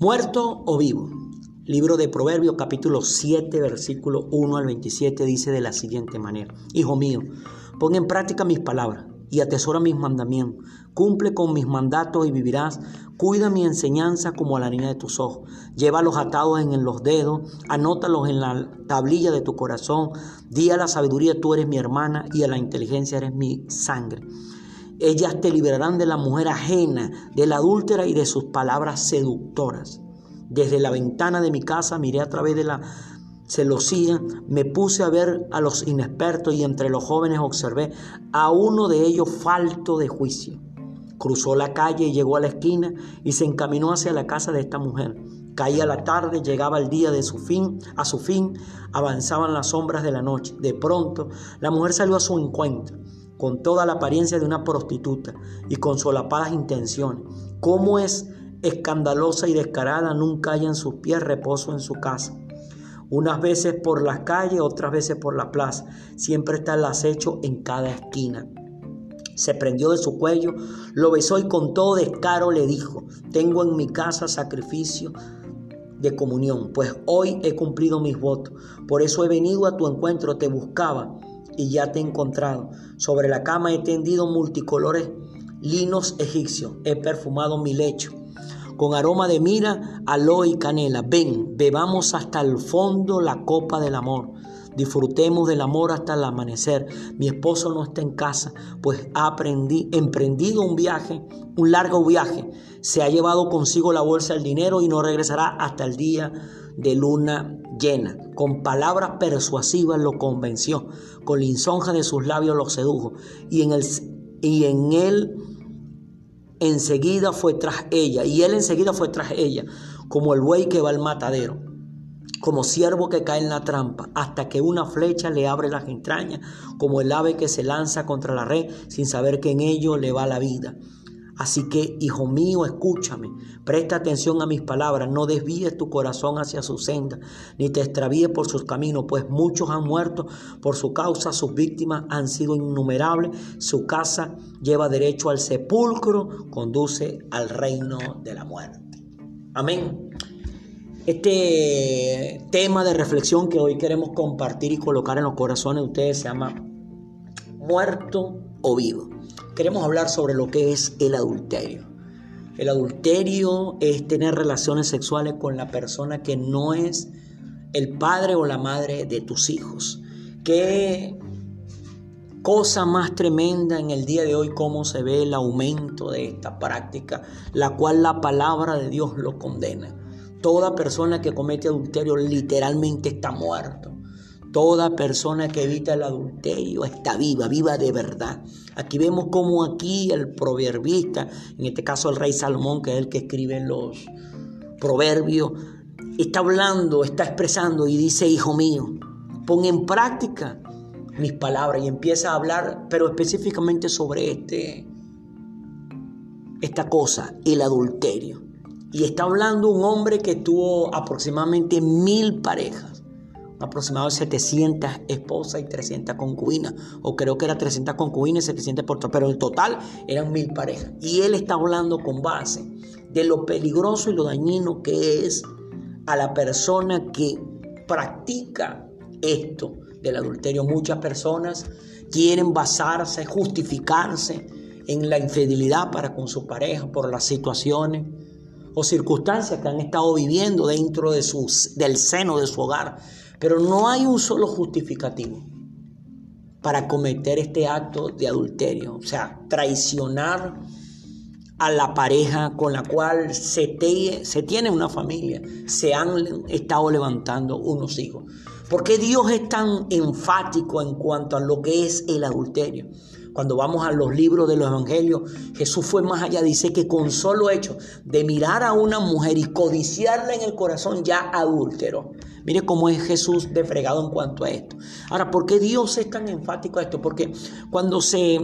Muerto o vivo. Libro de Proverbios, capítulo 7, versículo 1 al 27, dice de la siguiente manera: Hijo mío, pon en práctica mis palabras y atesora mis mandamientos. Cumple con mis mandatos y vivirás. Cuida mi enseñanza como a la niña de tus ojos. Llévalos atados en los dedos, anótalos en la tablilla de tu corazón. Di a la sabiduría: tú eres mi hermana, y a la inteligencia eres mi sangre. Ellas te librarán de la mujer ajena, de la adúltera y de sus palabras seductoras. Desde la ventana de mi casa miré a través de la celosía, me puse a ver a los inexpertos y entre los jóvenes observé a uno de ellos falto de juicio. Cruzó la calle y llegó a la esquina y se encaminó hacia la casa de esta mujer. Caía la tarde, llegaba el día a su fin, avanzaban las sombras de la noche. De pronto, la mujer salió a su encuentro, con toda la apariencia de una prostituta y con solapadas intenciones. Como es escandalosa y descarada, nunca halla en sus pies reposo en su casa. Unas veces por las calles, otras veces por la plaza. Siempre está el acecho en cada esquina. Se prendió de su cuello, lo besó y con todo descaro le dijo: tengo en mi casa sacrificio de comunión, pues hoy he cumplido mis votos. Por eso he venido a tu encuentro, te buscaba y ya te he encontrado. Sobre la cama he tendido multicolores linos egipcios. He perfumado mi lecho con aroma de mira, aloe y canela. Ven, bebamos hasta el fondo la copa del amor. Disfrutemos del amor hasta el amanecer. Mi esposo no está en casa, pues ha emprendido un largo viaje. Se ha llevado consigo la bolsa del dinero y no regresará hasta el día de luna llena. Con palabras persuasivas lo convenció, con lisonja de sus labios lo sedujo, y él enseguida fue tras ella. Como el buey que va al matadero, como ciervo que cae en la trampa, hasta que una flecha le abre las entrañas, como el ave que se lanza contra la red sin saber que en ello le va la vida. Así que, hijo mío, escúchame, presta atención a mis palabras, no desvíes tu corazón hacia su senda, ni te extravíes por sus caminos, pues muchos han muerto por su causa, sus víctimas han sido innumerables, su casa lleva derecho al sepulcro, conduce al reino de la muerte. Amén. Este tema de reflexión que hoy queremos compartir y colocar en los corazones de ustedes se llama Muerto o Vivo. Queremos hablar sobre lo que es el adulterio. El adulterio es tener relaciones sexuales con la persona que no es el padre o la madre de tus hijos. Qué cosa más tremenda en el día de hoy, cómo se ve el aumento de esta práctica, la cual la palabra de Dios lo condena. Toda persona que comete adulterio literalmente está muerto. Toda persona que evita el adulterio está viva, viva de verdad. Aquí vemos cómo aquí el proverbista, en este caso el rey Salomón, que es el que escribe los proverbios, está hablando, está expresando y dice: hijo mío, pon en práctica mis palabras. Y empieza a hablar, pero específicamente sobre esta cosa, el adulterio. Y está hablando un hombre que tuvo aproximadamente 1,000 parejas. Aproximadamente 700 esposas y 300 concubinas, o creo que era 300 concubinas y 700 esposas, pero en total eran 1,000 parejas. Y él está hablando con base de lo peligroso y lo dañino que es a la persona que practica esto del adulterio. Muchas personas quieren basarse, justificarse en la infidelidad para con su pareja por las situaciones o circunstancias que han estado viviendo dentro de del seno de su hogar. Pero no hay un solo justificativo para cometer este acto de adulterio, o sea, traicionar a la pareja con la cual se tiene una familia, se han estado levantando unos hijos. ¿Por qué Dios es tan enfático en cuanto a lo que es el adulterio? Cuando vamos a los libros de los evangelios, Jesús fue más allá. Dice que con solo hecho de mirar a una mujer y codiciarla en el corazón, ya adúltero. Mire cómo es Jesús de fregado en cuanto a esto. Ahora, ¿por qué Dios es tan enfático a esto? Porque cuando se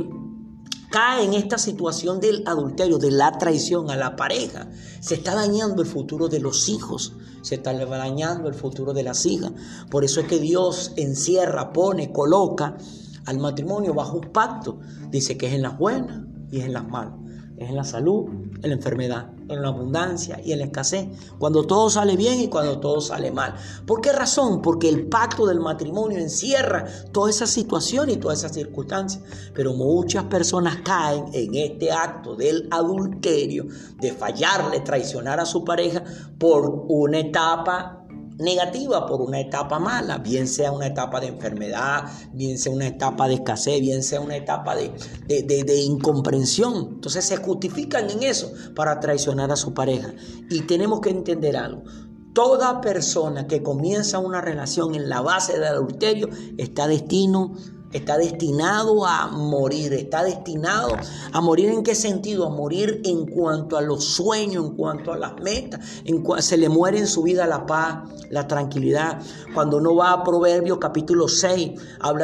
cae en esta situación del adulterio, de la traición a la pareja, se está dañando el futuro de los hijos, se está dañando el futuro de las hijas. Por eso es que Dios encierra, pone, coloca al matrimonio bajo un pacto. Dice que es en las buenas y es en las malas. Es en la salud, en la enfermedad, en la abundancia y en la escasez. Cuando todo sale bien y cuando todo sale mal. ¿Por qué razón? Porque el pacto del matrimonio encierra toda esa situación y todas esas circunstancias. Pero muchas personas caen en este acto del adulterio, de fallarle, traicionar a su pareja por una etapa negativa, por una etapa mala, bien sea una etapa de enfermedad, bien sea una etapa de escasez, bien sea una etapa de incomprensión. Entonces se justifican en eso para traicionar a su pareja. Y tenemos que entender algo: toda persona que comienza una relación en la base del adulterio está destinado a morir. ¿Está destinado a morir en qué sentido? A morir en cuanto a los sueños, en cuanto a las metas. Se le muere en su vida la paz, la tranquilidad. Cuando uno va a Proverbios capítulo 6,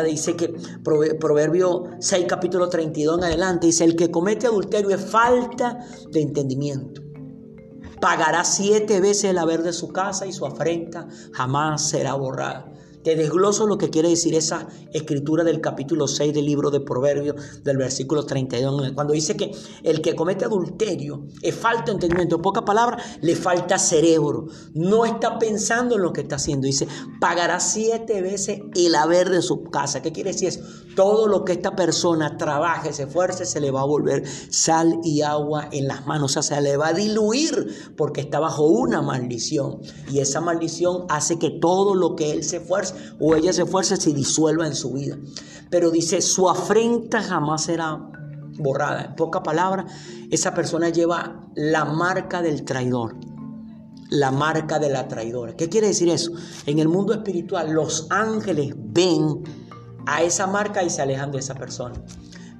dice que Proverbios 6 capítulo 32 en adelante, dice: el que comete adulterio es falta de entendimiento. Pagará 7 veces el haber de su casa y su afrenta jamás será borrada. Te desgloso lo que quiere decir esa escritura del capítulo 6 del libro de Proverbios, del versículo 32, cuando dice que el que comete adulterio es falta de entendimiento. En pocas palabras, le falta cerebro. No está pensando en lo que está haciendo. Dice, pagará 7 veces el haber de su casa. ¿Qué quiere decir eso? Todo lo que esta persona trabaje, se esfuerce, se le va a volver sal y agua en las manos. O sea, se le va a diluir porque está bajo una maldición. Y esa maldición hace que todo lo que él se esfuerce o ella se esfuerza se disuelva en su vida. Pero dice, su afrenta jamás será borrada. En pocas palabras, esa persona lleva la marca del traidor, la marca de la traidora. ¿Qué quiere decir eso? En el mundo espiritual, los ángeles ven a esa marca y se alejan de esa persona,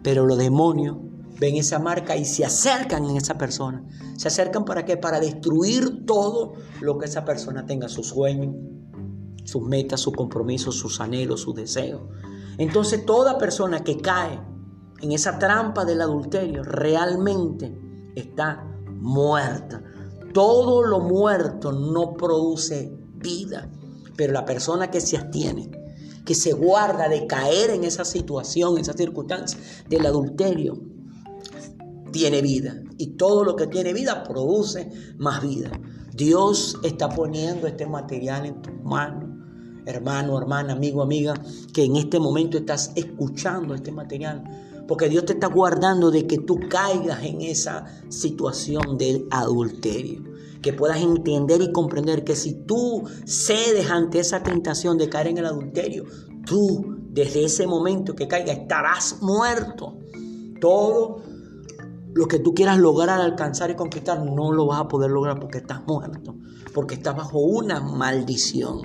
pero los demonios ven esa marca y se acercan en esa persona. ¿Se acercan para qué? Para destruir todo lo que esa persona tenga, sus sueños, sus metas, sus compromisos, sus anhelos, sus deseos. Entonces toda persona que cae en esa trampa del adulterio realmente está muerta. Todo lo muerto no produce vida, pero la persona que se abstiene, que se guarda de caer en esa situación, en esa circunstancia del adulterio, tiene vida. Y todo lo que tiene vida produce más vida. Dios está poniendo este material en tus manos. Hermano, hermana, amigo, amiga, que en este momento estás escuchando este material, porque Dios te está guardando de que tú caigas en esa situación del adulterio, que puedas entender y comprender que si tú cedes ante esa tentación de caer en el adulterio, tú desde ese momento que caigas estarás muerto. Todo lo que tú quieras lograr, alcanzar y conquistar no lo vas a poder lograr porque estás muerto, porque estás bajo una maldición.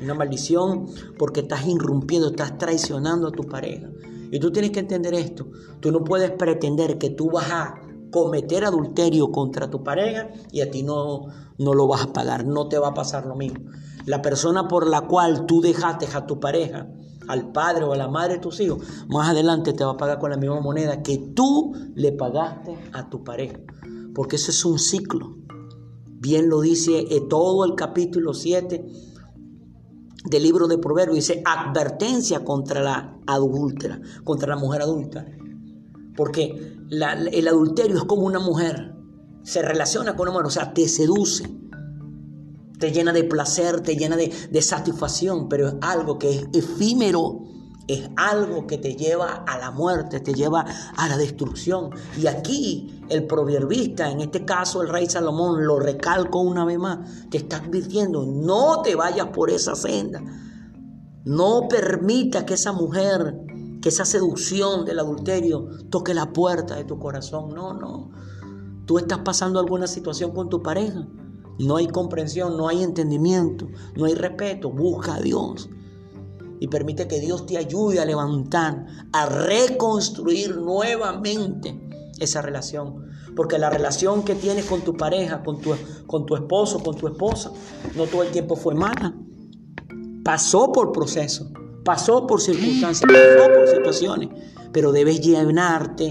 Una maldición porque estás irrumpiendo, estás traicionando a tu pareja. Y tú tienes que entender esto. Tú no puedes pretender que tú vas a cometer adulterio contra tu pareja y a ti no lo vas a pagar. No te va a pasar lo mismo. La persona por la cual tú dejaste a tu pareja, al padre o a la madre de tus hijos, más adelante te va a pagar con la misma moneda que tú le pagaste a tu pareja. Porque eso es un ciclo. Bien lo dice todo el capítulo 7 del libro de Proverbios. Dice, advertencia contra la adúltera, contra la mujer adulta. Porque el adulterio es como una mujer. Se relaciona con una mujer, o sea, te seduce. Te llena de placer, te llena de satisfacción, pero es algo que es efímero. Es algo que te lleva a la muerte, te lleva a la destrucción. Y aquí el proverbista, en este caso el rey Salomón, lo recalco una vez más, te está advirtiendo, no te vayas por esa senda. No permita que esa mujer, que esa seducción del adulterio toque la puerta de tu corazón. No. Tú estás pasando alguna situación con tu pareja. No hay comprensión, no hay entendimiento, no hay respeto. Busca a Dios. Y permite que Dios te ayude a levantar, a reconstruir nuevamente esa relación. Porque la relación que tienes con tu pareja, con tu esposo, con tu esposa, no todo el tiempo fue mala. Pasó por procesos, pasó por circunstancias, pasó por situaciones. Pero debes llenarte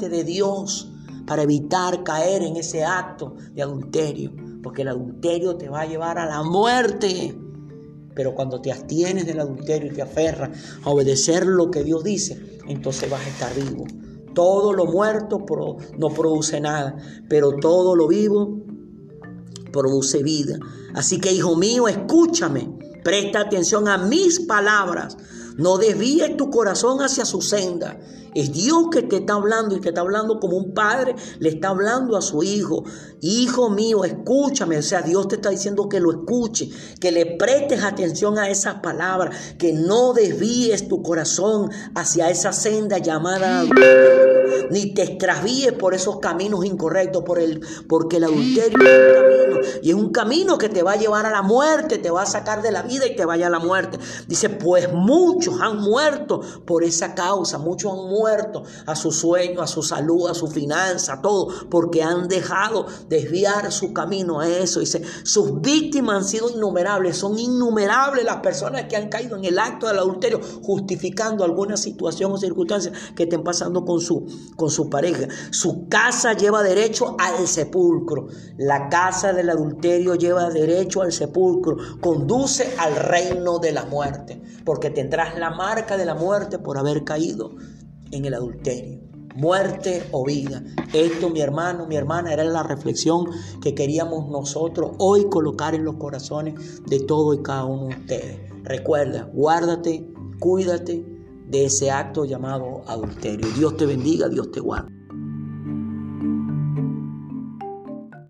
de Dios para evitar caer en ese acto de adulterio. Porque el adulterio te va a llevar a la muerte. Pero cuando te abstienes del adulterio y te aferras a obedecer lo que Dios dice, entonces vas a estar vivo. Todo lo muerto no produce nada, pero todo lo vivo produce vida. Así que, hijo mío, escúchame, presta atención a mis palabras, no desvíes tu corazón hacia su senda. Es Dios que te está hablando, y te está hablando como un padre le está hablando a su hijo. Hijo mío, escúchame. O sea, Dios te está diciendo que lo escuche, que le prestes atención a esas palabras, que no desvíes tu corazón hacia esa senda llamada adulterio, ni te extravíes por esos caminos incorrectos, porque el adulterio es un camino, y es un camino que te va a llevar a la muerte, te va a sacar de la vida y te vaya a la muerte. Dice, pues muchos han muerto por esa causa, muchos han muerto a su sueño, a su salud, a su finanza, a todo, porque han dejado desviar su camino a eso. Dice, sus víctimas han sido innumerables, son innumerables las personas que han caído en el acto del adulterio, justificando alguna situación o circunstancia que estén pasando con su pareja. Su casa lleva derecho al sepulcro, la casa del adulterio lleva derecho al sepulcro, conduce al reino de la muerte, porque tendrás la marca de la muerte por haber caído en el adulterio. Muerte o vida. Esto, mi hermano, mi hermana, era la reflexión que queríamos nosotros hoy colocar en los corazones de todo y cada uno de ustedes. Recuerda, guárdate, cuídate de ese acto llamado adulterio. Dios te bendiga, Dios te guarde.